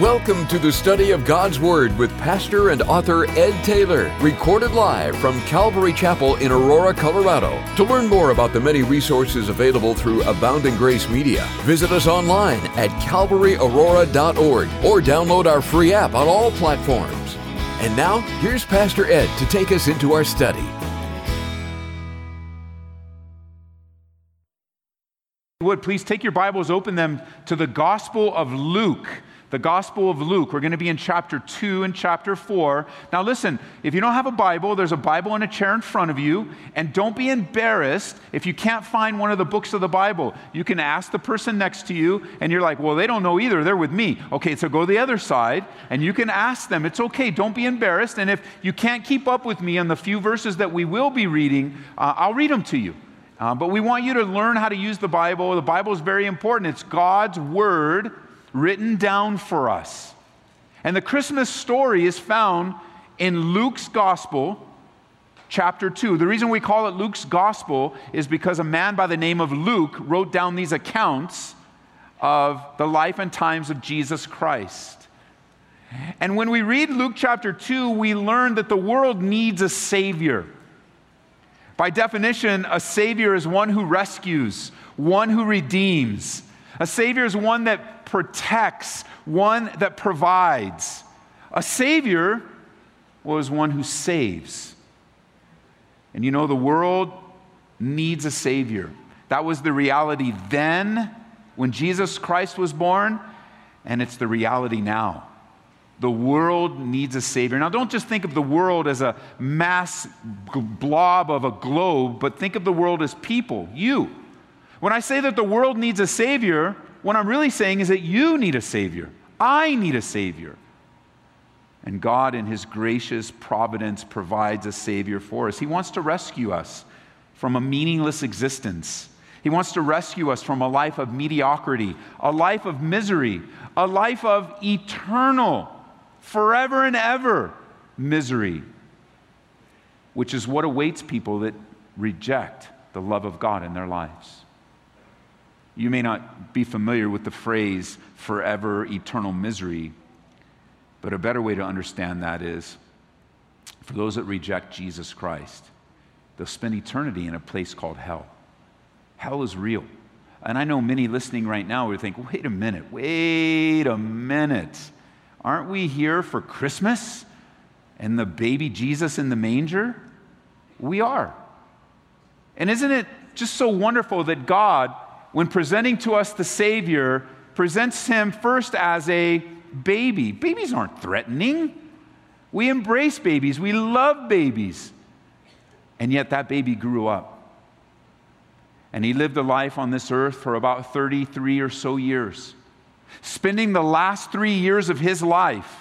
Welcome to the study of God's Word with pastor and author Ed Taylor, recorded live from Calvary Chapel in Aurora, Colorado. To learn more about the many resources available through Abounding Grace Media, visit us online at calvaryaurora.org or download our free app on all platforms. And now, here's Pastor Ed to take us into our study. Would please take your Bibles, open them to the Gospel of Luke. The Gospel of Luke. We're going to be in chapter 2 and chapter 4. Now listen, if you don't have a Bible, there's a Bible in a chair in front of you. And don't be embarrassed if you can't find one of the books of the Bible. You can ask the person next to you, and you're like, well, they don't know either. They're with me. Okay, so go to the other side, and you can ask them. It's okay. Don't be embarrassed. And if you can't keep up with me on the few verses that we will be reading, I'll read them to you. But we want you to learn how to use the Bible. The Bible is very important. It's God's Word written down for us. And the Christmas story is found in Luke's Gospel, chapter 2. The reason we call it Luke's Gospel is because a man by the name of Luke wrote down these accounts of the life and times of Jesus Christ. And when we read Luke chapter 2, we learn that the world needs a Savior. By definition, a Savior is one who rescues, one who redeems. A Savior is one that protects, one that provides. A Savior was one who saves. And you know, the world needs a Savior. That was the reality then when Jesus Christ was born, and it's the reality now. The world needs a Savior. Now, don't just think of the world as a mass blob of a globe, but think of the world as people, you. When I say that the world needs a Savior, what I'm really saying is that you need a Savior. I need a Savior. And God, in His gracious providence, provides a Savior for us. He wants to rescue us from a meaningless existence. He wants to rescue us from a life of mediocrity, a life of misery, a life of eternal forever and ever misery, which is what awaits people that reject the love of God in their lives. You may not be familiar with the phrase forever eternal misery, but a better way to understand that is for those that reject Jesus Christ, they'll spend eternity in a place called hell. Hell is real. And I know many listening right now are thinking, wait a minute. Aren't we here for Christmas and the baby Jesus in the manger? We are. And isn't it just so wonderful that God, when presenting to us the Savior, presents Him first as a baby? Babies aren't threatening. We embrace babies. We love babies. And yet that baby grew up. And he lived a life on this earth for about 33 or so years, spending the last 3 years of his life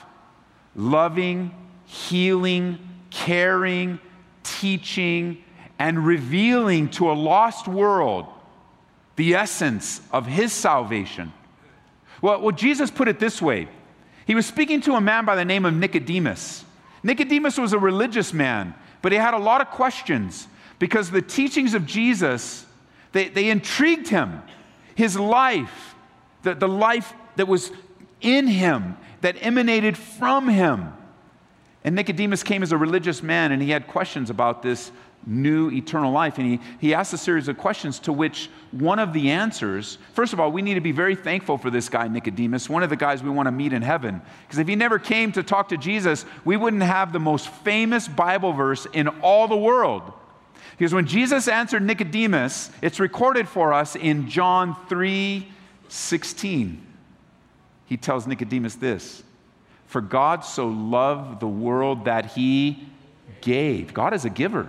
loving, healing, caring, teaching, and revealing to a lost world the essence of his salvation. Well, Jesus put it this way. He was speaking to a man by the name of Nicodemus. Nicodemus was a religious man, but he had a lot of questions because the teachings of Jesus, they intrigued him. His life, the life that was in him, that emanated from him. And Nicodemus came as a religious man, and he had questions about this new eternal life. And he asked a series of questions, to which one of the answers, first of all, we need to be very thankful for this guy, Nicodemus, one of the guys we want to meet in heaven. Because if he never came to talk to Jesus, we wouldn't have the most famous Bible verse in all the world. Because when Jesus answered Nicodemus, it's recorded for us in John 3:16. He tells Nicodemus this, "For God so loved the world that He gave." God is a giver.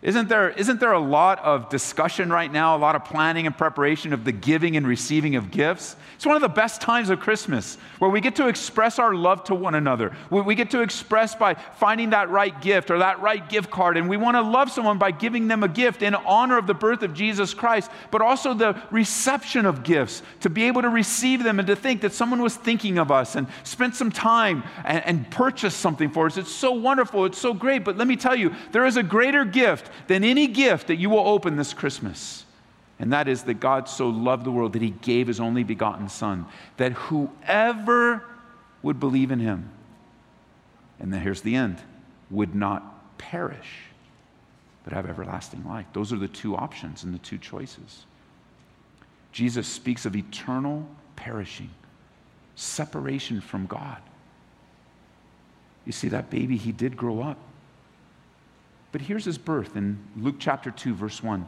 Isn't there a lot of discussion right now, a lot of planning and preparation of the giving and receiving of gifts? It's one of the best times of Christmas where we get to express our love to one another. We get to express by finding that right gift or that right gift card, and we want to love someone by giving them a gift in honor of the birth of Jesus Christ, but also the reception of gifts, to be able to receive them and to think that someone was thinking of us and spent some time and purchased something for us. It's so wonderful. It's so great. But let me tell you, there is a greater gift than any gift that you will open this Christmas. And that is that God so loved the world that He gave His only begotten Son, that whoever would believe in him. And then here's the end, would not perish, but have everlasting life. Those are the two options and the two choices. Jesus speaks of eternal perishing, separation from God. You see, that baby, he did grow up. But here's his birth in Luke chapter 2, verse 1.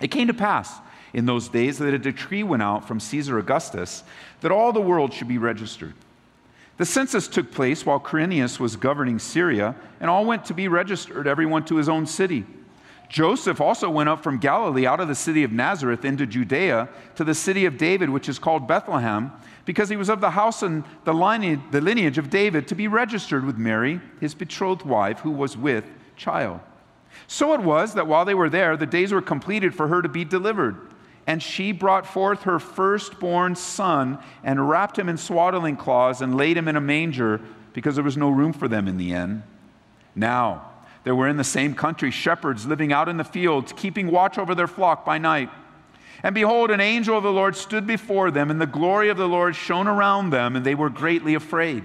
It came to pass in those days that a decree went out from Caesar Augustus that all the world should be registered. The census took place while Quirinius was governing Syria, and all went to be registered, everyone to his own city. Joseph also went up from Galilee out of the city of Nazareth into Judea to the city of David, which is called Bethlehem, because he was of the house and the lineage of David, to be registered with Mary, his betrothed wife, who was with child. So it was that while they were there, the days were completed for her to be delivered. And she brought forth her firstborn son and wrapped him in swaddling cloths and laid him in a manger, because there was no room for them in the inn. Now, there were in the same country shepherds living out in the fields, keeping watch over their flock by night. And behold, an angel of the Lord stood before them, and the glory of the Lord shone around them, and they were greatly afraid.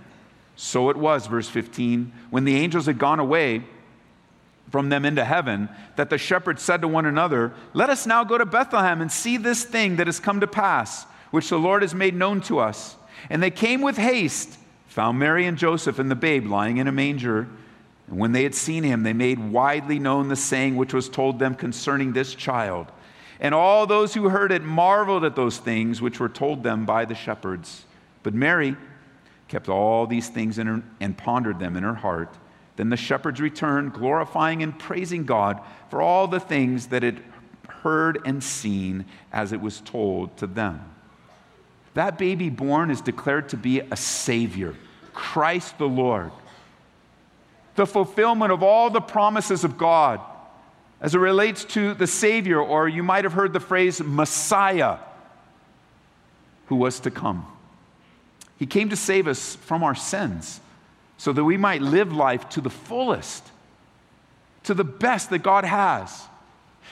So it was, verse 15, when the angels had gone away from them into heaven, that the shepherds said to one another, "Let us now go to Bethlehem and see this thing that has come to pass, which the Lord has made known to us." And they came with haste, found Mary and Joseph and the babe lying in a manger. And when they had seen him, they made widely known the saying which was told them concerning this child. And all those who heard it marveled at those things which were told them by the shepherds. But Mary kept all these things in her, and pondered them in her heart. Then the shepherds returned, glorifying and praising God for all the things that it heard and seen as it was told to them. That baby born is declared to be a Savior, Christ the Lord. The fulfillment of all the promises of God as it relates to the Savior, or you might have heard the phrase Messiah, who was to come. He came to save us from our sins so that we might live life to the fullest, to the best that God has.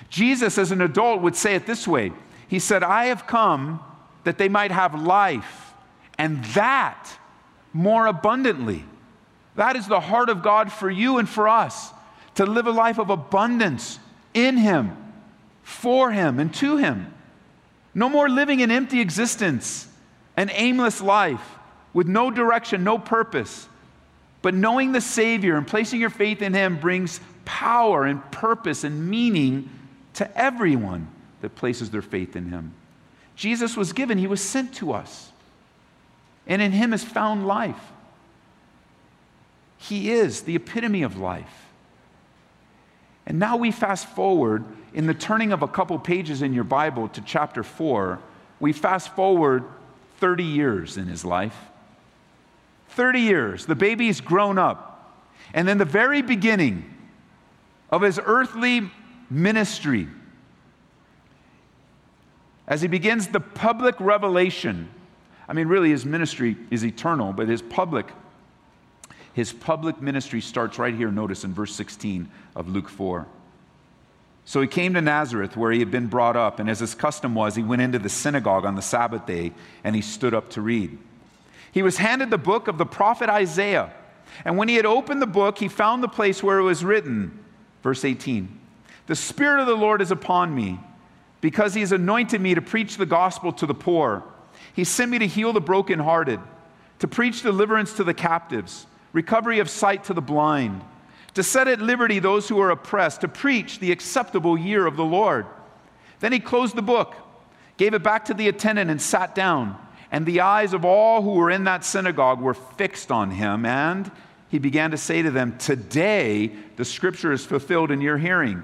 Jesus, as an adult, would say it this way. He said, "I have come that they might have life, and that more abundantly." That is the heart of God for you and for us, to live a life of abundance in him, for him, and to him. No more living an empty existence, an aimless life, with no direction, no purpose. But knowing the Savior and placing your faith in him brings power and purpose and meaning to everyone that places their faith in him. Jesus was given, he was sent to us. And in him is found life. He is the epitome of life. And now we fast forward in the turning of a couple pages in your Bible to chapter 4. We fast forward 30 years in his life. 30 years, the baby's grown up. And then the very beginning of his earthly ministry, as he begins the public revelation, I mean, really his ministry is eternal, but his public ministry starts right here, notice in verse 16 of Luke 4. So he came to Nazareth, where he had been brought up, and as his custom was, he went into the synagogue on the Sabbath day, and he stood up to read. He was handed the book of the prophet Isaiah, and when he had opened the book, he found the place where it was written, verse 18, "The Spirit of the Lord is upon me, because he has anointed me to preach the gospel to the poor. He sent me to heal the brokenhearted, to preach deliverance to the captives, recovery of sight to the blind, to set at liberty those who are oppressed, to preach the acceptable year of the Lord." Then he closed the book, gave it back to the attendant, and sat down. And the eyes of all who were in that synagogue were fixed on him. And he began to say to them, "Today the scripture is fulfilled in your hearing."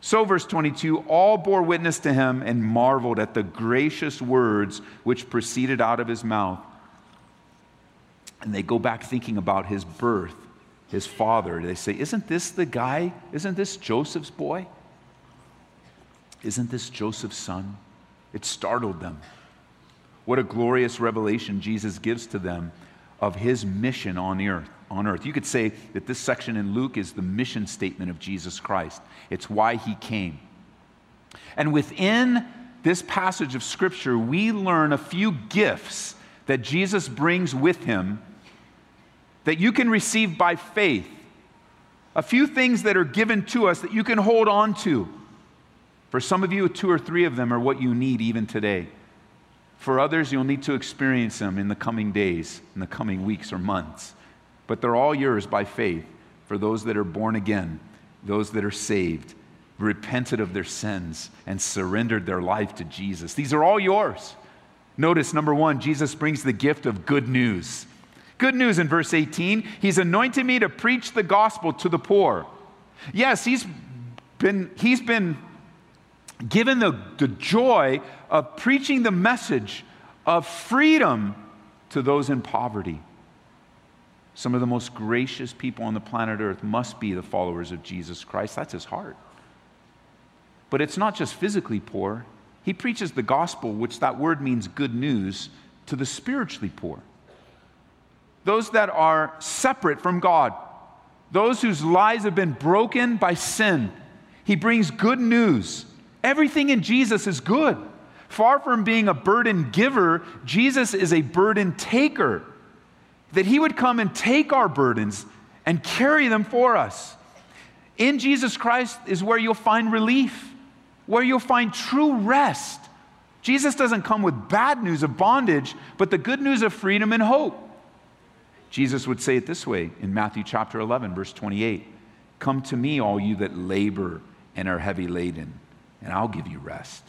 So, verse 22, all bore witness to him and marveled at the gracious words which proceeded out of his mouth. and they go back thinking about his birth, his father. They say, isn't this the guy? Isn't this Joseph's boy? Isn't this Joseph's son? It startled them. What a glorious revelation Jesus gives to them of his mission on earth. You could say that this section in Luke is the mission statement of Jesus Christ. It's why he came. And within this passage of Scripture, we learn a few gifts that Jesus brings with him that you can receive by faith. A few things that are given to us that you can hold on to. For some of you, 2 or 3 of them are what you need even today. For others, you'll need to experience them in the coming days, in the coming weeks or months. But they're all yours by faith for those that are born again, those that are saved, repented of their sins, and surrendered their life to Jesus. These are all yours. Notice, number one, Jesus brings the gift of good news. Good news in verse 18, he's anointed me to preach the gospel to the poor. Yes, he's been given the joy of preaching the message of freedom to those in poverty. Some of the most gracious people on the planet Earth must be the followers of Jesus Christ. That's his heart. But it's not just physically poor. He preaches the gospel, which that word means good news, to the spiritually poor. Those that are separate from God. Those whose lives have been broken by sin. He brings good news. Everything in Jesus is good. Far from being a burden giver, Jesus is a burden taker. That he would come and take our burdens and carry them for us. In Jesus Christ is where you'll find relief, where you'll find true rest. Jesus doesn't come with bad news of bondage, but the good news of freedom and hope. Jesus would say it this way in Matthew chapter 11, verse 28. Come to me, all you that labor and are heavy laden, and I'll give you rest.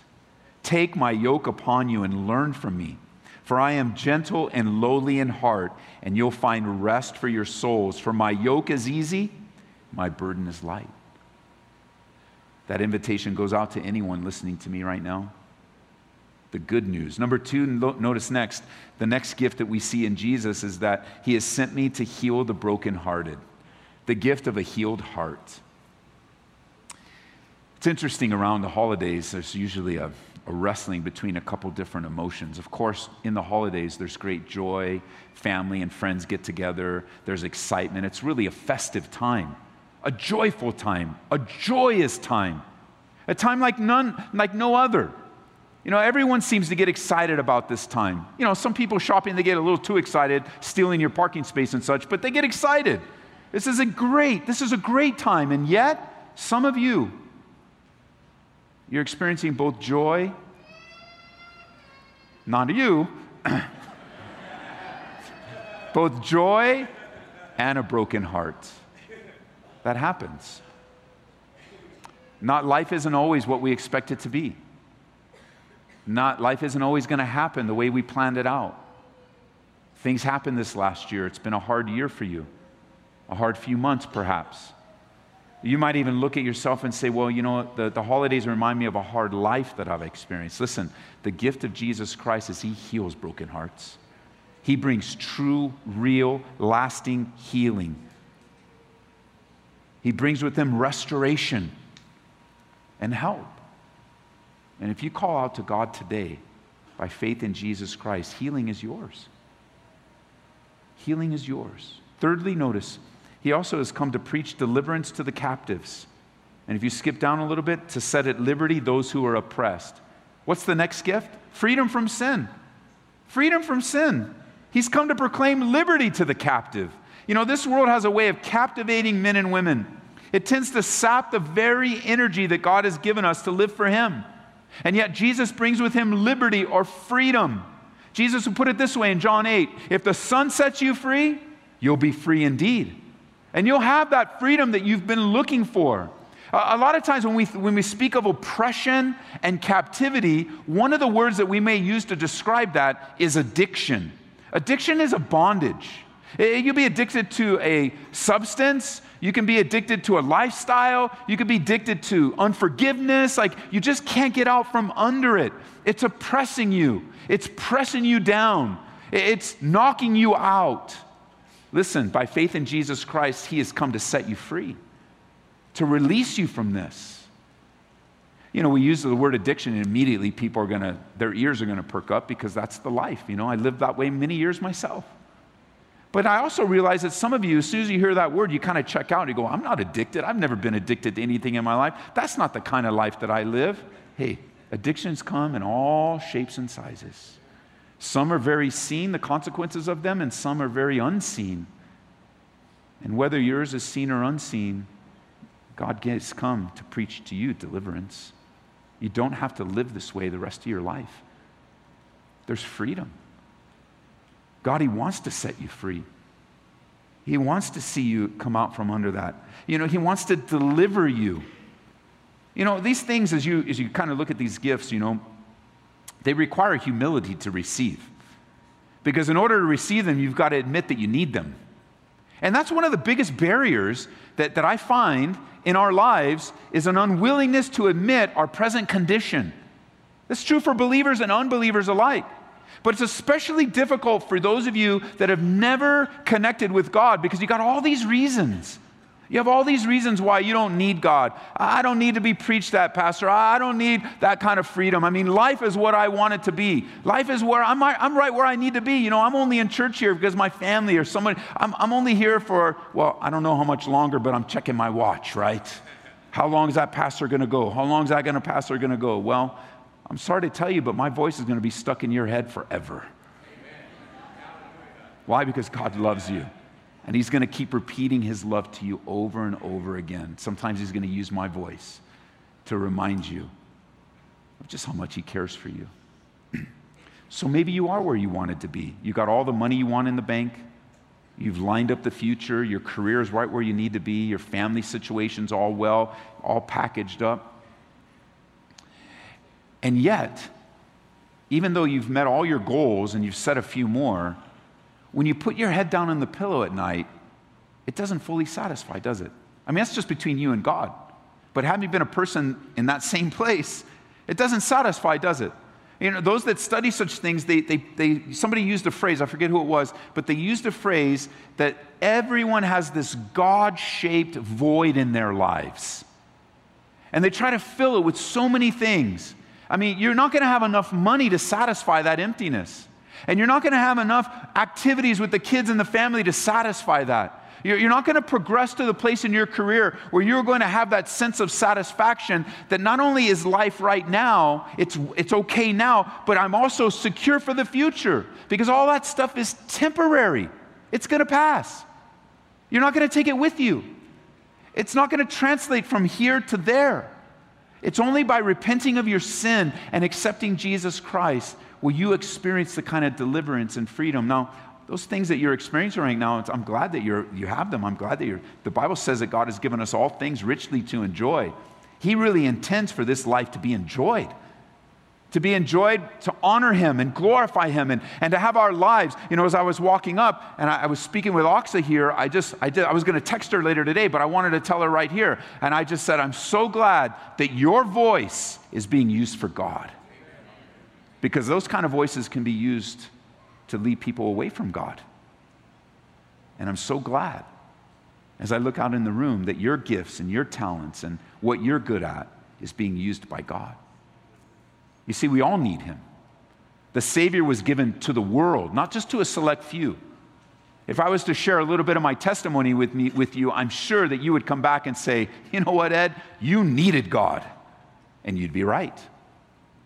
Take my yoke upon you and learn from me. For I am gentle and lowly in heart, and you'll find rest for your souls. For my yoke is easy, my burden is light. That invitation goes out to anyone listening to me right now. The good news. Number two, notice next, the next gift that we see in Jesus is that he has sent me to heal the brokenhearted. The gift of a healed heart. It's interesting, around the holidays, there's usually a wrestling between a couple different emotions. Of course, in the holidays, there's great joy. Family and friends get together. There's excitement. It's really a festive time, a joyful time, a joyous time, a time like no other. You know, everyone seems to get excited about this time. You know, some people shopping, they get a little too excited, stealing your parking space and such, but they get excited. This is a great time. And yet, some of you, you're experiencing both joy, not you, both joy and a broken heart. That happens. Life isn't always what we expect it to be. Life isn't always going to happen the way we planned it out. Things happened this last year. It's been a hard year for you, a hard few months perhaps. You might even look at yourself and say, well, you know, the holidays remind me of a hard life that I've experienced. Listen, the gift of Jesus Christ is he heals broken hearts. He brings true, real, lasting healing. He brings with him restoration and help. And if you call out to God today by faith in Jesus Christ, healing is yours. Healing is yours. Thirdly, notice, he also has come to preach deliverance to the captives. And if you skip down a little bit, to set at liberty those who are oppressed. What's the next gift? Freedom from sin. Freedom from sin. He's come to proclaim liberty to the captive. You know, this world has a way of captivating men and women. It tends to sap the very energy that God has given us to live for him. And yet Jesus brings with him liberty or freedom. Jesus would put it this way in John 8, if the Son sets you free, you'll be free indeed. And you'll have that freedom that you've been looking for. A lot of times when we speak of oppression and captivity, one of the words that we may use to describe that is addiction. Addiction is a bondage. You'll be addicted to a substance. You can be addicted to a lifestyle. You can be addicted to unforgiveness. Like, you just can't get out from under it. It's oppressing you. It's pressing you down. It's knocking you out. Listen, by faith in Jesus Christ, he has come to set you free, to release you from this. You know, we use the word addiction and immediately people are going to, their ears are going to perk up because that's the life. You know, I lived that way many years myself. But I also realize that some of you, as soon as you hear that word, you kind of check out and you go, I'm not addicted. I've never been addicted to anything in my life. That's not the kind of life that I live. Hey, addictions come in all shapes and sizes. Some are very seen, the consequences of them, and some are very unseen. And whether yours is seen or unseen, God has come to preach to you deliverance. You don't have to live this way the rest of your life. There's freedom. God, he wants to set you free. He wants to see you come out from under that. You know, he wants to deliver you. You know, these things, as you kind of look at these gifts, you know, they require humility to receive. Because in order to receive them, you've got to admit that you need them. And that's one of the biggest barriers that I find in our lives is an unwillingness to admit our present condition. That's true for believers and unbelievers alike. But it's especially difficult for those of you that have never connected with God because you got all these reasons. You have all these reasons why you don't need God. I don't need to be preached at, Pastor. I don't need that kind of freedom. I mean, life is what I want it to be. Life is where I'm right where I need to be. You know, I'm only in church here because my family or someone, I'm only here for, well, I don't know how much longer, but I'm checking my watch, right? How long is that pastor going to go? How long is that pastor going to go? Well, I'm sorry to tell you, but my voice is going to be stuck in your head forever. Why? Because God loves you. And he's going to keep repeating his love to you over and over again. Sometimes he's going to use my voice to remind you of just how much he cares for you. So maybe you are where you wanted to be. You got all the money you want in the bank. You've lined up the future. Your career is right where you need to be. Your family situation's all well, all packaged up. And yet, even though you've met all your goals and you've set a few more, when you put your head down on the pillow at night, it doesn't fully satisfy, does it? I mean, that's just between you and God. But having been a person in that same place, it doesn't satisfy, does it? You know, those that study such things, they somebody used a phrase, I forget who it was, but they used a phrase that everyone has this God-shaped void in their lives. And they try to fill it with so many things. I mean, you're not going to have enough money to satisfy that emptiness. And you're not going to have enough activities with the kids and the family to satisfy that. You're not going to progress to the place in your career where you're going to have that sense of satisfaction that not only is life right now, it's okay now, but I'm also secure for the future because all that stuff is temporary. It's going to pass. You're not going to take it with you. It's not going to translate from here to there. It's only by repenting of your sin and accepting Jesus Christ will you experience the kind of deliverance and freedom. Now, those things that you're experiencing right now, I'm glad that you have them. I'm glad that the Bible says that God has given us all things richly to enjoy. He really intends for this life to be enjoyed, to honor him and glorify him and to have our lives. You know, as I was walking up and I was speaking with Oxa here, I was going to text her later today, but I wanted to tell her right here. And I just said, I'm so glad that your voice is being used for God. Because those kind of voices can be used to lead people away from God. And I'm so glad, as I look out in the room, that your gifts and your talents and what you're good at is being used by God. You see, we all need him. The Savior was given to the world, not just to a select few. If I was to share a little bit of my testimony with you, I'm sure that you would come back and say, you know what, Ed, you needed God. And you'd be right.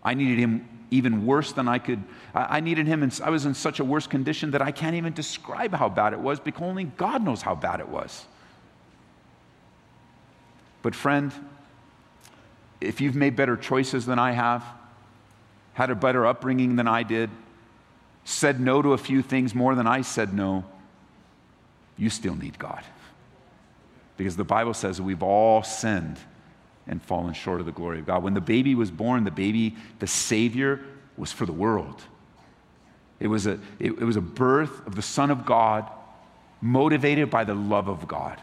I needed him even worse than I could. I needed him, and I was in such a worse condition that I can't even describe how bad it was because only God knows how bad it was. But friend, if you've made better choices than I have, had a better upbringing than I did, said no to a few things more than I said no, you still need God. Because the Bible says we've all sinned and fallen short of the glory of God. When the baby was born, the Savior, was for the world. It was a birth of the Son of God, motivated by the love of God.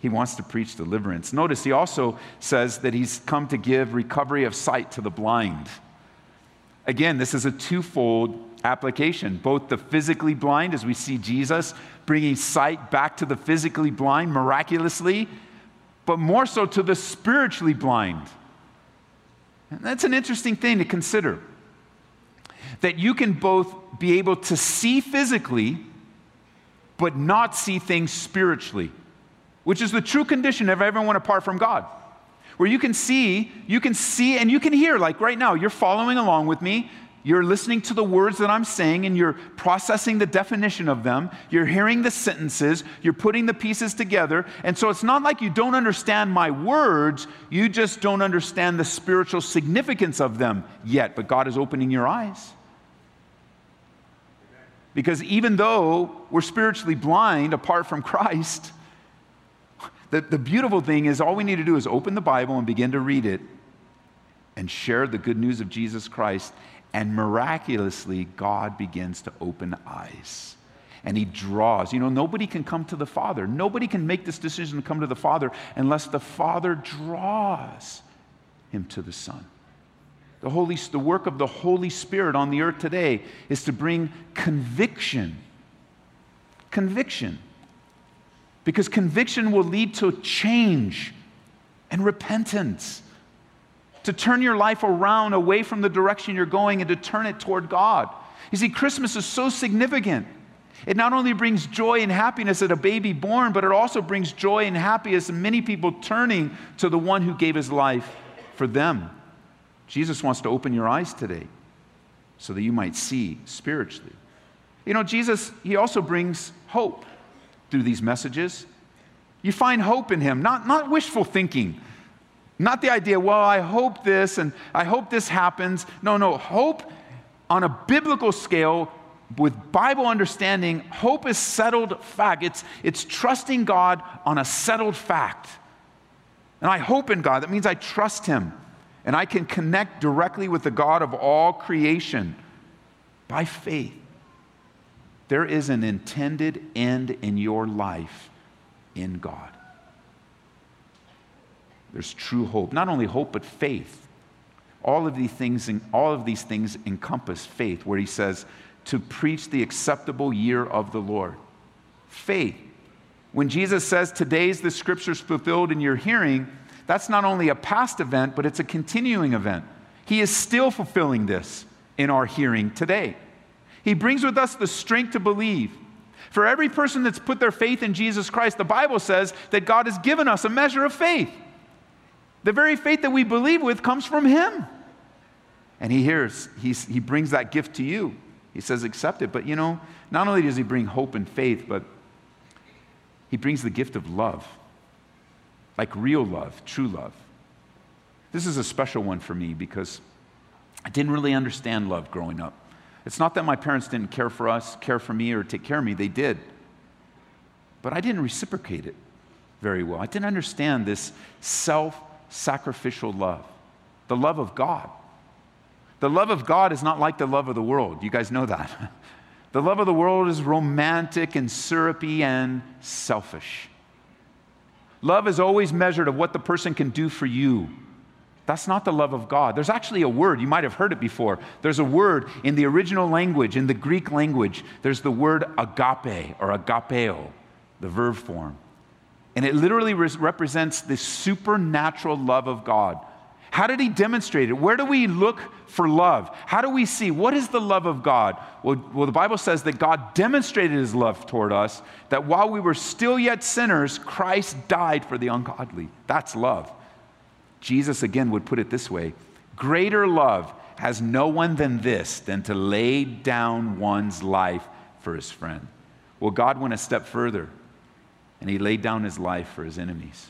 He wants to preach deliverance. Notice he also says that he's come to give recovery of sight to the blind. Again, this is a twofold application. Both the physically blind, as we see Jesus bringing sight back to the physically blind miraculously, but more so to the spiritually blind. And that's an interesting thing to consider, that you can both be able to see physically but not see things spiritually, which is the true condition of everyone apart from God, where you can see and you can hear. Like right now, you're following along with me, you're listening to the words that I'm saying, and you're processing the definition of them, you're hearing the sentences, you're putting the pieces together, and so it's not like you don't understand my words, you just don't understand the spiritual significance of them yet, but God is opening your eyes. Because even though we're spiritually blind apart from Christ, the beautiful thing is all we need to do is open the Bible and begin to read it and share the good news of Jesus Christ. And miraculously, God begins to open eyes. And he draws. You know, nobody can come to the Father. Nobody can make this decision to come to the Father unless the Father draws him to the Son. The work of the Holy Spirit on the earth today is to bring conviction. Conviction. Because conviction will lead to change and repentance. To turn your life around away from the direction you're going and to turn it toward God. You see, Christmas is so significant. It not only brings joy and happiness at a baby born, but it also brings joy and happiness in many people turning to the one who gave his life for them. Jesus wants to open your eyes today so that you might see spiritually. You know, Jesus, he also brings hope through these messages. You find hope in him, not wishful thinking. Not the idea, well, I hope this and I hope this happens. No, hope on a biblical scale with Bible understanding, hope is settled fact. It's trusting God on a settled fact. And I hope in God. That means I trust him. And I can connect directly with the God of all creation by faith. There is an intended end in your life in God. There's true hope. Not only hope, but faith. All of these things encompass faith, where he says, to preach the acceptable year of the Lord. Faith. When Jesus says, today's the scriptures fulfilled in your hearing, that's not only a past event, but it's a continuing event. He is still fulfilling this in our hearing today. He brings with us the strength to believe. For every person that's put their faith in Jesus Christ, the Bible says that God has given us a measure of faith. The very faith that we believe with comes from him. And he brings that gift to you. He says, accept it. But you know, not only does he bring hope and faith, but he brings the gift of love. Like real love, true love. This is a special one for me because I didn't really understand love growing up. It's not that my parents didn't care for us, care for me, or take care of me. They did. But I didn't reciprocate it very well. I didn't understand this self-sacrificial love, the love of God. The love of God is not like the love of the world. You guys know that. The love of the world is romantic and syrupy and selfish. Love is always measured of what the person can do for you. That's not the love of God. There's actually a word, you might have heard it before. There's a word in the original language, in the Greek language, there's the word agape or agapeo, the verb form. And it literally represents the supernatural love of God. How did he demonstrate it? Where do we look for love? How do we see? What is the love of God? Well, the Bible says that God demonstrated his love toward us, that while we were still yet sinners, Christ died for the ungodly. That's love. Jesus, again, would put it this way. Greater love has no one than this, than to lay down one's life for his friend. Well, God went a step further, and he laid down his life for his enemies.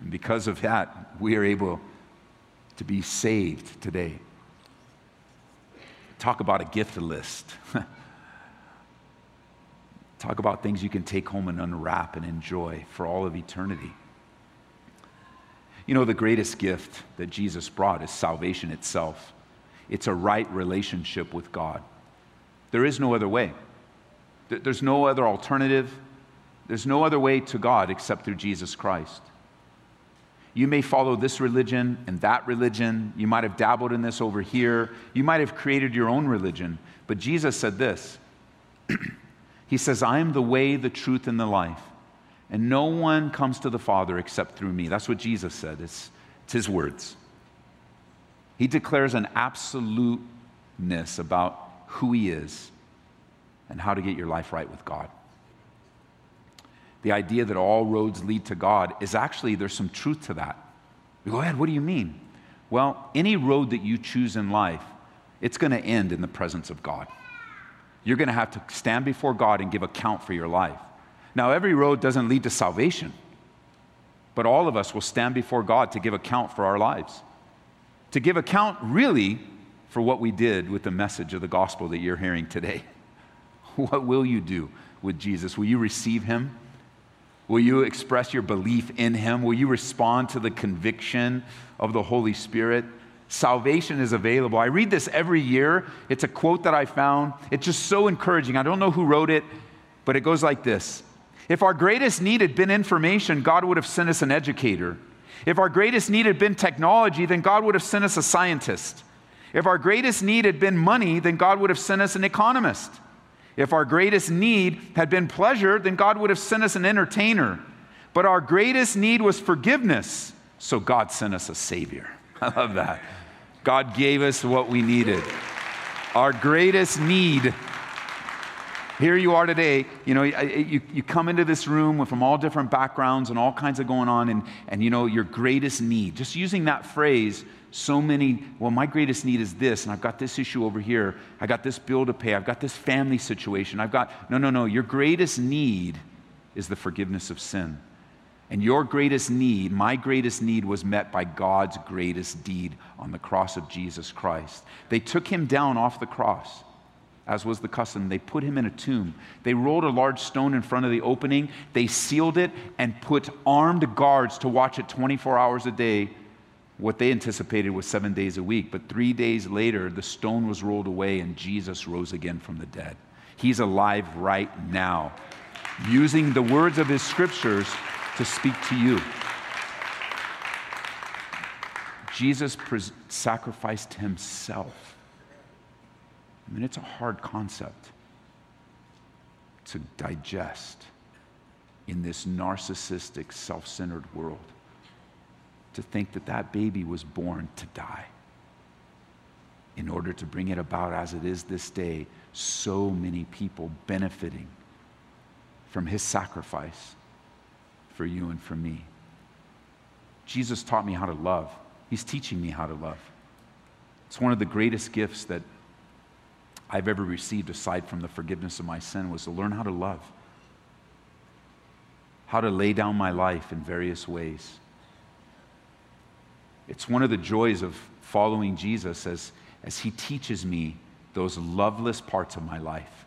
And because of that, we are able to be saved today. Talk about a gift list. Talk about things you can take home and unwrap and enjoy for all of eternity. You know, the greatest gift that Jesus brought is salvation itself. It's a right relationship with God. There is no other way. There's no other alternative. There's no other way to God except through Jesus Christ. You may follow this religion and that religion. You might have dabbled in this over here. You might have created your own religion. But Jesus said this. He says, I am the way, the truth, and the life. And no one comes to the Father except through me. That's what Jesus said. It's his words. He declares an absoluteness about who he is and how to get your life right with God. The idea that all roads lead to God is actually, there's some truth to that. You go, Ed, what do you mean? Well, any road that you choose in life, it's going to end in the presence of God. You're going to have to stand before God and give account for your life. Now, every road doesn't lead to salvation, but all of us will stand before God to give account for our lives, to give account really for what we did with the message of the gospel that you're hearing today. What will you do with Jesus? Will you receive him? Will you express your belief in him? Will you respond to the conviction of the Holy Spirit? Salvation is available. I read this every year. It's a quote that I found. It's just so encouraging. I don't know who wrote it, but it goes like this. If our greatest need had been information, God would have sent us an educator. If our greatest need had been technology, then God would have sent us a scientist. If our greatest need had been money, then God would have sent us an economist. If our greatest need had been pleasure, then God would have sent us an entertainer. But our greatest need was forgiveness, so God sent us a Savior. I love that. God gave us what we needed. Our greatest need. Here you are today, you know, you come into this room from all different backgrounds and all kinds of going on, and you know, your greatest need. Just using that phrase, so many, well, my greatest need is this, and I've got this issue over here. I got this bill to pay. I've got this family situation. No. Your greatest need is the forgiveness of sin. And your greatest need, my greatest need, was met by God's greatest deed on the cross of Jesus Christ. They took him down off the cross, as was the custom. They put him in a tomb. They rolled a large stone in front of the opening. They sealed it and put armed guards to watch it 24 hours a day. What they anticipated was 7 days a week, but 3 days later, the stone was rolled away and Jesus rose again from the dead. He's alive right now, using the words of his scriptures to speak to you. Jesus sacrificed himself. I mean, it's a hard concept to digest in this narcissistic, self-centered world. To think that that baby was born to die in order to bring it about as it is this day, so many people benefiting from his sacrifice for you and for me. Jesus taught me how to love. He's teaching me how to love. It's one of the greatest gifts that I've ever received aside from the forgiveness of my sin was to learn how to love, how to lay down my life in various ways. It's one of the joys of following Jesus as he teaches me those loveless parts of my life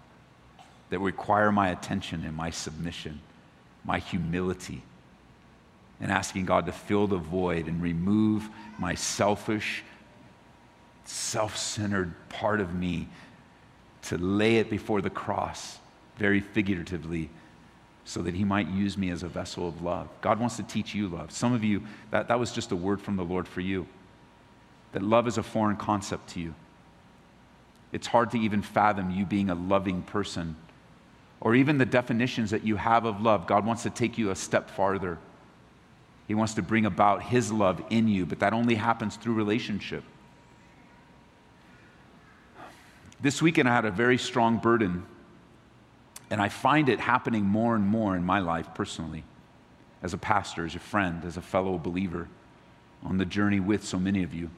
that require my attention and my submission, my humility, and asking God to fill the void and remove my selfish, self-centered part of me, to lay it before the cross, very figuratively, so that he might use me as a vessel of love. God wants to teach you love. Some of you, that was just a word from the Lord for you, that love is a foreign concept to you. It's hard to even fathom you being a loving person, or even the definitions that you have of love. God wants to take you a step farther. He wants to bring about his love in you, but that only happens through relationship. This weekend I had a very strong burden. And I find it happening more and more in my life personally, as a pastor, as a friend, as a fellow believer, on the journey with so many of you.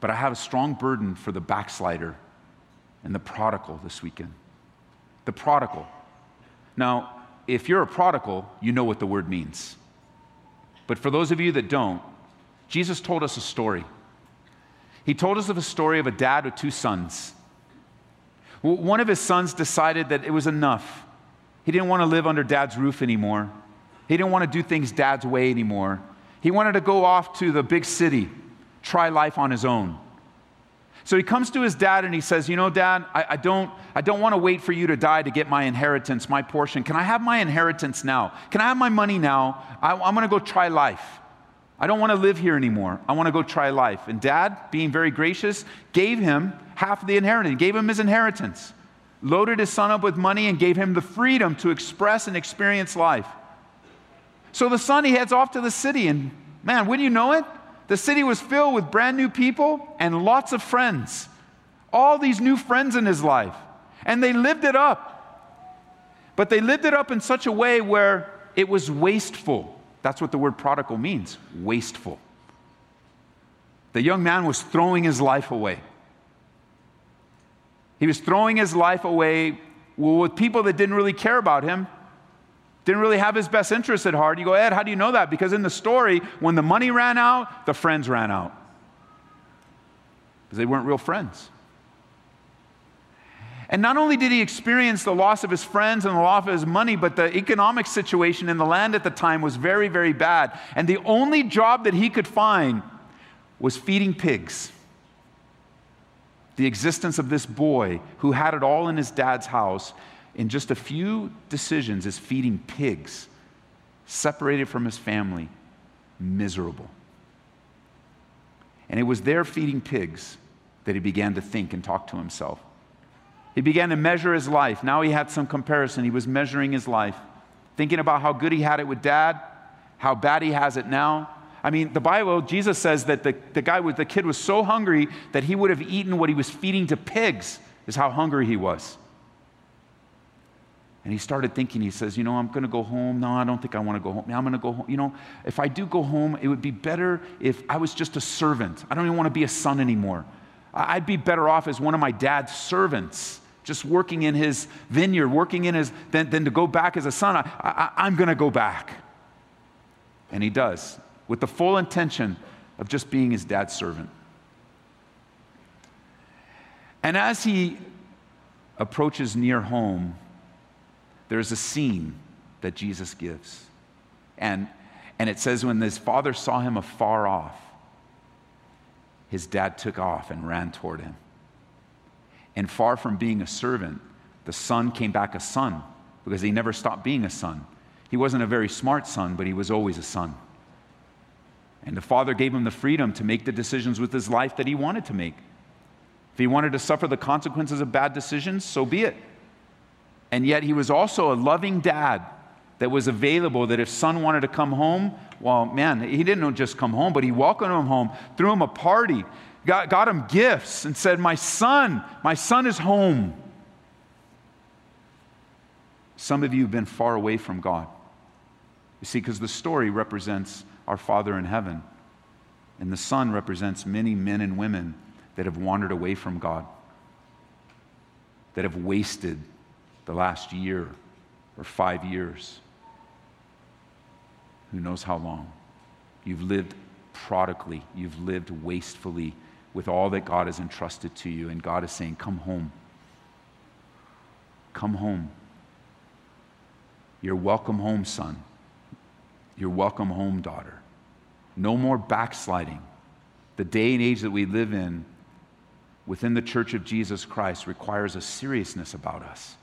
But I have a strong burden for the backslider and the prodigal this weekend. The prodigal. Now, if you're a prodigal, you know what the word means. But for those of you that don't, Jesus told us a story. He told us of a story of a dad with two sons. One of his sons decided that it was enough. He didn't want to live under dad's roof anymore. He didn't want to do things dad's way anymore. He wanted to go off to the big city, try life on his own. So he comes to his dad and he says, you know, Dad, I don't want to wait for you to die to get my inheritance, my portion. Can I have my inheritance now? Can I have my money now? I'm going to go try life. I don't want to live here anymore. I want to go try life. And Dad, being very gracious, gave him half the inheritance, gave him his inheritance, loaded his son up with money and gave him the freedom to express and experience life. So the son, he heads off to the city, and man, wouldn't you know it? The city was filled with brand new people and lots of friends. All these new friends in his life. And they lived it up. But they lived it up in such a way where it was wasteful. That's what the word prodigal means, wasteful. The young man was throwing his life away. He was throwing his life away with people that didn't really care about him, didn't really have his best interests at heart. You go, Ed, how do you know that? Because in the story, when the money ran out, the friends ran out. Because they weren't real friends. And not only did he experience the loss of his friends and the loss of his money, but the economic situation in the land at the time was very, very bad. And the only job that he could find was feeding pigs. The existence of this boy who had it all in his dad's house, in just a few decisions, is feeding pigs, separated from his family, miserable. And it was there feeding pigs that he began to think and talk to himself. He began to measure his life. Now he had some comparison. He was measuring his life, thinking about how good he had it with Dad, how bad he has it now. I mean, the Bible, Jesus says that the kid was so hungry that he would have eaten what he was feeding to pigs, is how hungry he was. And he started thinking, he says, you know, I'm going to go home. No, I don't think I want to go home. Now I'm going to go home. You know, if I do go home, it would be better if I was just a servant. I don't even want to be a son anymore. I'd be better off as one of my dad's servants, just working in his vineyard, than to go back as a son. I'm going to go back. And he does, with the full intention of just being his dad's servant. And as he approaches near home, there's a scene that Jesus gives. And it says, when his father saw him afar off, his dad took off and ran toward him. And far from being a servant, the son came back a son, because he never stopped being a son. He wasn't a very smart son, but he was always a son. And the father gave him the freedom to make the decisions with his life that he wanted to make. If he wanted to suffer the consequences of bad decisions, so be it. And yet he was also a loving dad that was available, that if son wanted to come home, well, man, he didn't just come home, but he welcomed him home, threw him a party, got him gifts, and said, my son is home. Some of you have been far away from God. You see, because the story represents our Father in heaven, and the son represents many men and women that have wandered away from God, that have wasted the last year or 5 years. Who knows how long? You've lived prodigally. You've lived wastefully with all that God has entrusted to you. And God is saying, come home. Come home. You're welcome home, son. You're welcome home, daughter. No more backsliding. The day and age that we live in within the Church of Jesus Christ requires a seriousness about us.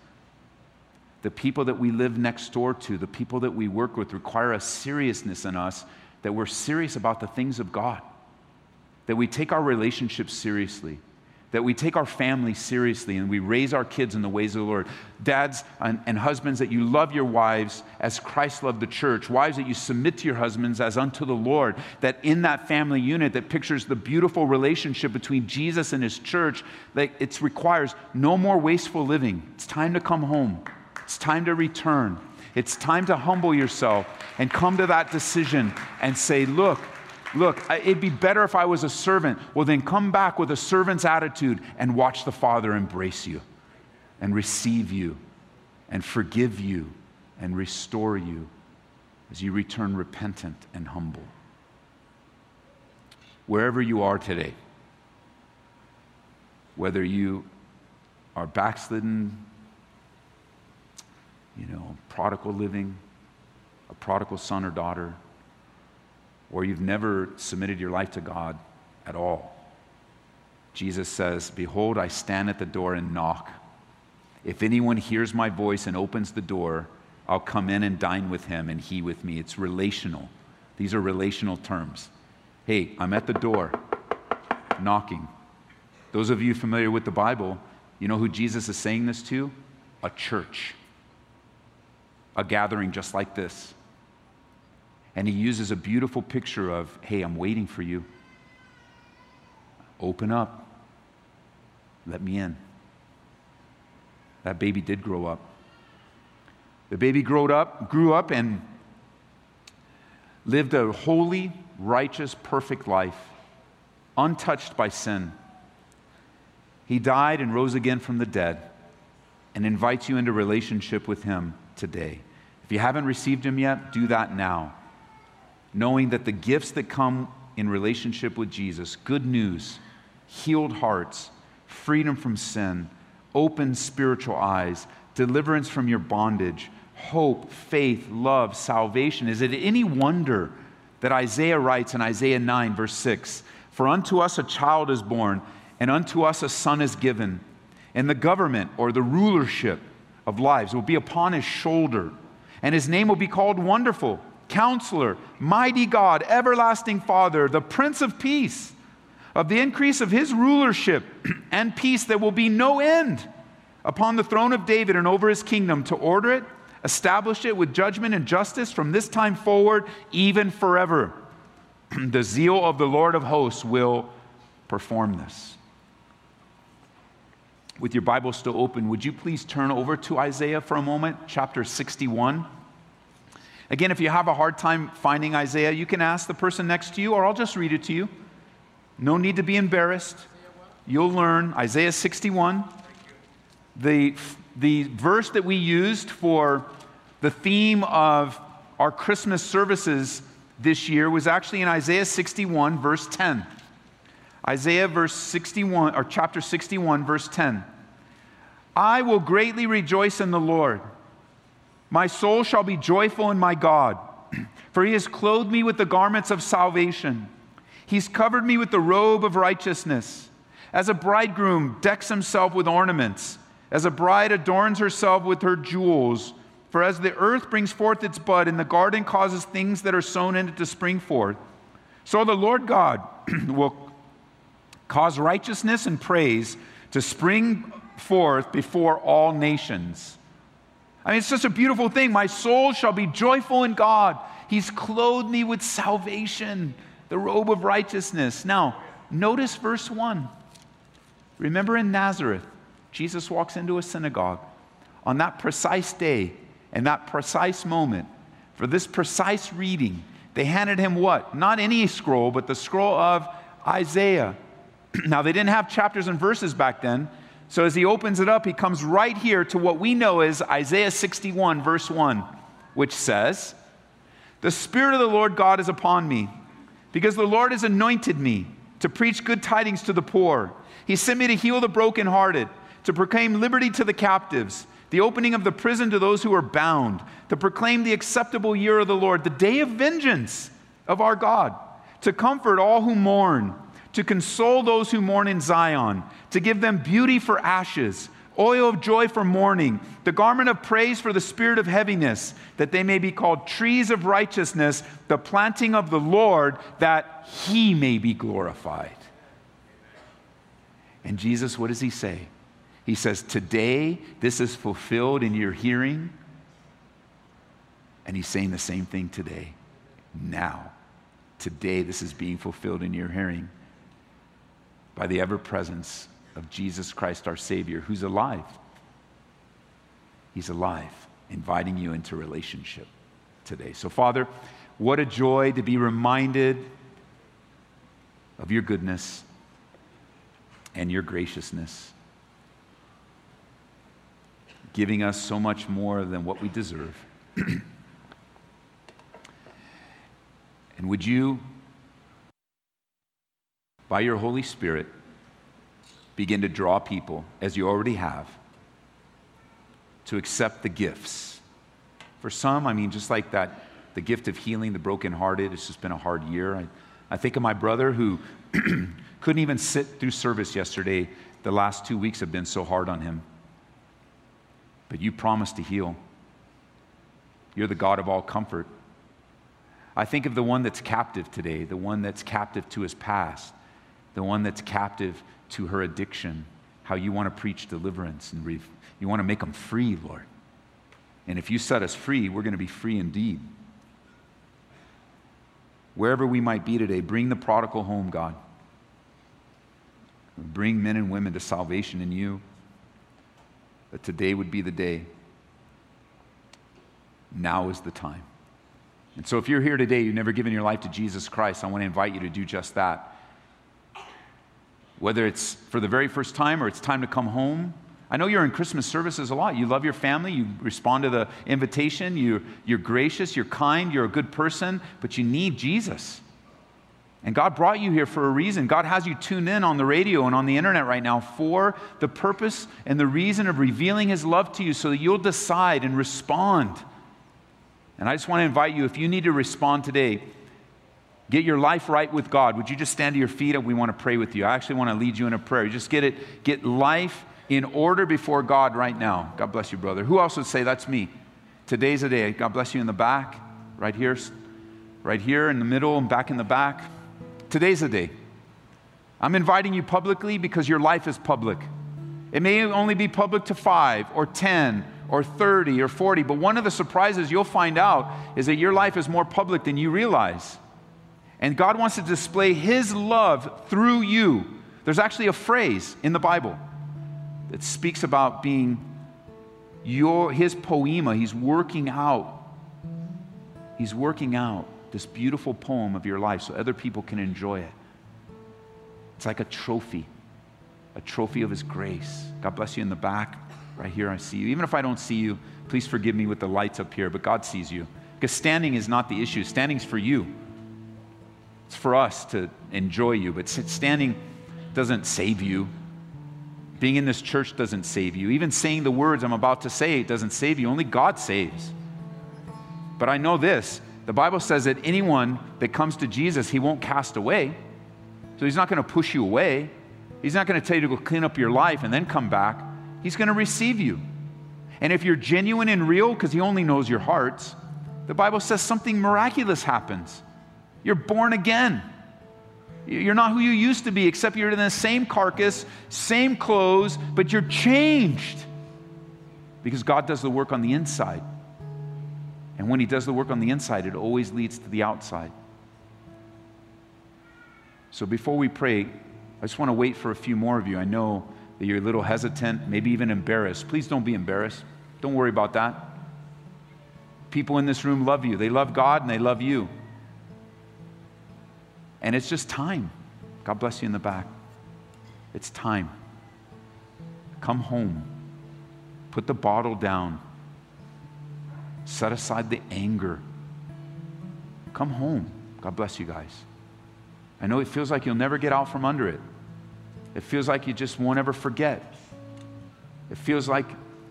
The people that we live next door to, the people that we work with, require a seriousness in us that we're serious about the things of God, that we take our relationships seriously, that we take our family seriously, and we raise our kids in the ways of the Lord. Dads and husbands, that you love your wives as Christ loved the church. Wives, that you submit to your husbands as unto the Lord. That in that family unit that pictures the beautiful relationship between Jesus and his church, that it requires no more wasteful living. It's time to come home. It's time to return. It's time to humble yourself and come to that decision and say, look, it'd be better if I was a servant. Well, then come back with a servant's attitude and watch the Father embrace you and receive you and forgive you and restore you as you return repentant and humble. Wherever you are today, whether you are backslidden, you know, prodigal living, a prodigal son or daughter, or you've never submitted your life to God at all, Jesus says, behold, I stand at the door and knock. If anyone hears my voice and opens the door, I'll come in and dine with him and he with me. It's relational. These are relational terms. Hey, I'm at the door, knocking. Those of you familiar with the Bible, you know who Jesus is saying this to? A church, a gathering just like this. And he uses a beautiful picture of, hey, I'm waiting for you. Open up. Let me in. That baby did grow up. The baby grew up and lived a holy, righteous, perfect life, untouched by sin. He died and rose again from the dead and invites you into relationship with him today. If you haven't received him yet, do that now, knowing that the gifts that come in relationship with Jesus, good news, healed hearts, freedom from sin, open spiritual eyes, deliverance from your bondage, hope, faith, love, salvation. Is it any wonder that Isaiah writes in Isaiah 9, verse 6, "For unto us a child is born, and unto us a son is given, and the government," or the rulership of lives, "will be upon his shoulder, and his name will be called Wonderful, Counselor, Mighty God, Everlasting Father, the Prince of Peace. Of the increase of his rulership and peace there will be no end, upon the throne of David and over his kingdom, to order it, establish it with judgment and justice from this time forward, even forever. The zeal of the Lord of hosts will perform this." With your Bible still open, would you please turn over to Isaiah for a moment, chapter 61. Again, if you have a hard time finding Isaiah, you can ask the person next to you, or I'll just read it to you. No need to be embarrassed. You'll learn. Isaiah 61. The verse that we used for the theme of our Christmas services this year was actually in Isaiah 61, verse 10. Isaiah verse 61, or chapter 61, verse 10. "I will greatly rejoice in the Lord. My soul shall be joyful in my God, for he has clothed me with the garments of salvation. He's covered me with the robe of righteousness. As a bridegroom decks himself with ornaments, as a bride adorns herself with her jewels. For as the earth brings forth its bud, and the garden causes things that are sown in it to spring forth, so the Lord God will cause righteousness and praise to spring forth before all nations." I mean, it's just a beautiful thing. My soul shall be joyful in God. He's clothed me with salvation, the robe of righteousness. Now, notice verse 1. Remember in Nazareth, Jesus walks into a synagogue on that precise day and that precise moment. For this precise reading, they handed him what? Not any scroll, but the scroll of Isaiah. Now, they didn't have chapters and verses back then. So as he opens it up, he comes right here to what we know as Isaiah 61, verse 1, which says, "The Spirit of the Lord God is upon me, because the Lord has anointed me to preach good tidings to the poor. He sent me to heal the brokenhearted, to proclaim liberty to the captives, the opening of the prison to those who are bound, to proclaim the acceptable year of the Lord, the day of vengeance of our God, to comfort all who mourn, to console those who mourn in Zion, to give them beauty for ashes, oil of joy for mourning, the garment of praise for the spirit of heaviness, that they may be called trees of righteousness, the planting of the Lord, that he may be glorified." And Jesus, what does he say? He says, "Today this is fulfilled in your hearing." And he's saying the same thing today. Now, today this is being fulfilled in your hearing, by the ever-presence of Jesus Christ, our Savior, who's alive. He's alive, inviting you into relationship today. So, Father, what a joy to be reminded of your goodness and your graciousness, giving us so much more than what we deserve. And would you, by your Holy Spirit, begin to draw people, as you already have, to accept the gifts. For some, I mean, just like that, the gift of healing the brokenhearted. It's just been a hard year. I think of my brother who couldn't even sit through service yesterday. The last 2 weeks have been so hard on him. But you promised to heal. You're the God of all comfort. I think of the one that's captive today, the one that's captive to his past, the one that's captive to her addiction, how you want to preach deliverance and you want to make them free, Lord. And if you set us free, we're going to be free indeed. Wherever we might be today, bring the prodigal home, God. Bring men and women to salvation in you. That today would be the day. Now is the time. And so if you're here today, you've never given your life to Jesus Christ, I want to invite you to do just that. Whether it's for the very first time or it's time to come home. I know you're in Christmas services a lot. You love your family. You respond to the invitation. You're gracious. You're kind. You're a good person. But you need Jesus. And God brought you here for a reason. God has you tune in on the radio and on the internet right now for the purpose and the reason of revealing his love to you so that you'll decide and respond. And I just want to invite you, if you need to respond today, get your life right with God. Would you just stand to your feet and we want to pray with you? I actually want to lead you in a prayer. You just get life in order before God right now. God bless you, brother. Who else would say, that's me? Today's the day. God bless you in the back, right here in the middle and back in the back. Today's the day. I'm inviting you publicly because your life is public. It may only be public to 5 or 10 or 30 or 40, but one of the surprises you'll find out is that your life is more public than you realize. And God wants to display his love through you. There's actually a phrase in the Bible that speaks about being his poema. He's working out this beautiful poem of your life so other people can enjoy it. It's like a trophy of his grace. God bless you in the back. Right here, I see you. Even if I don't see you, please forgive me with the lights up here, but God sees you. Because standing is not the issue. Standing's for you. It's for us to enjoy you, but standing doesn't save you. Being in this church doesn't save you. Even saying the words I'm about to say doesn't save you. Only God saves. But I know this. The Bible says that anyone that comes to Jesus, he won't cast away. So he's not going to push you away. He's not going to tell you to go clean up your life and then come back. He's going to receive you. And if you're genuine and real, because he only knows your hearts, the Bible says something miraculous happens. You're born again. You're not who you used to be, except you're in the same carcass, same clothes, but you're changed because God does the work on the inside. And when he does the work on the inside, it always leads to the outside. So before we pray, I just want to wait for a few more of you. I know that you're a little hesitant, maybe even embarrassed. Please don't be embarrassed. Don't worry about that. People in this room love you. They love God and they love you. And it's just time. God bless you in the back. It's time. Come home. Put the bottle down. Set aside the anger. Come home. God bless you guys. I know it feels like you'll never get out from under it. It feels like you just won't ever forget. It feels like,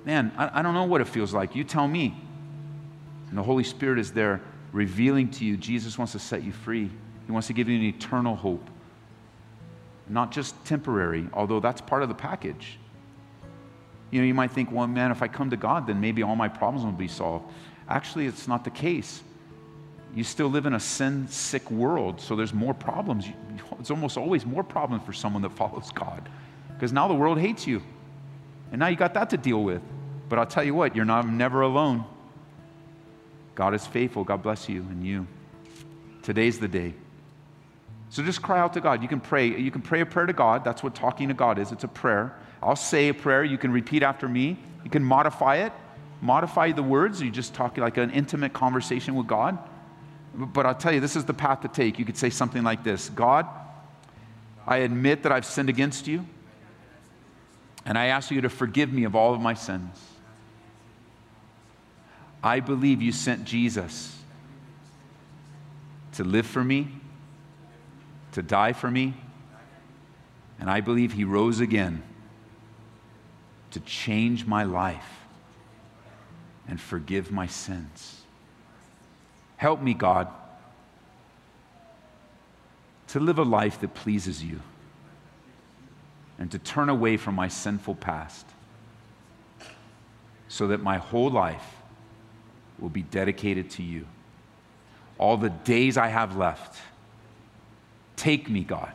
man, I don't know what it feels like. You tell me. And the Holy Spirit is there revealing to you. Jesus wants to set you free. He wants to give you an eternal hope. Not just temporary, although that's part of the package. You know, you might think, well, man, if I come to God, then maybe all my problems will be solved. Actually, it's not the case. You still live in a sin-sick world, so there's more problems. It's almost always more problems for someone that follows God, because now the world hates you, and now you got that to deal with. But I'll tell you what, I'm never alone. God is faithful. God bless you and you. Today's the day. So just cry out to God. You can pray. You can pray a prayer to God. That's what talking to God is. It's a prayer. I'll say a prayer. You can repeat after me. You can modify it. Modify the words. You just talk like an intimate conversation with God. But I'll tell you, this is the path to take. You could say something like this. God, I admit that I've sinned against you, and I ask you to forgive me of all of my sins. I believe you sent Jesus to live for me, to die for me, and I believe he rose again to change my life and forgive my sins. Help me, God, to live a life that pleases you and to turn away from my sinful past so that my whole life will be dedicated to you. all the days I have left. Take me, God.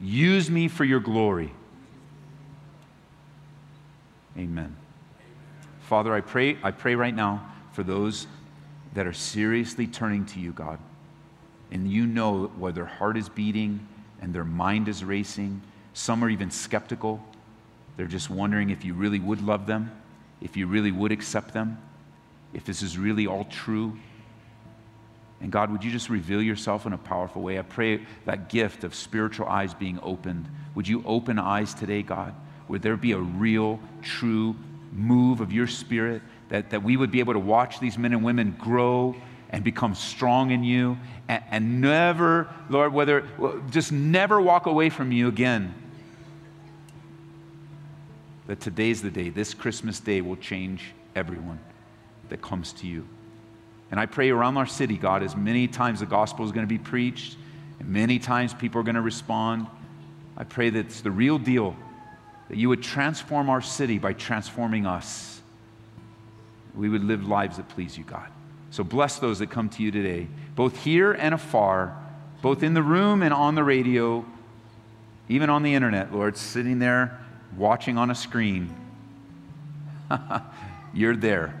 Use me for your glory. Amen. Father, I pray right now for those that are seriously turning to you, God. And you know where their heart is beating and their mind is racing. Some are even skeptical. They're just wondering if you really would love them, if you really would accept them, if this is really all true. And God, would you just reveal yourself in a powerful way? I pray that gift of spiritual eyes being opened. Would you open eyes today, God? Would there be a real, true move of your Spirit, that we would be able to watch these men and women grow and become strong in you, and never, Lord, just never walk away from you again. That today's the day, this Christmas day will change everyone that comes to you. And I pray around our city, God, as many times the gospel is going to be preached, and many times people are going to respond, I pray that it's the real deal, that you would transform our city by transforming us. We would live lives that please you, God. So bless those that come to you today, both here and afar, both in the room and on the radio, even on the internet, Lord, sitting there watching on a screen. You're there.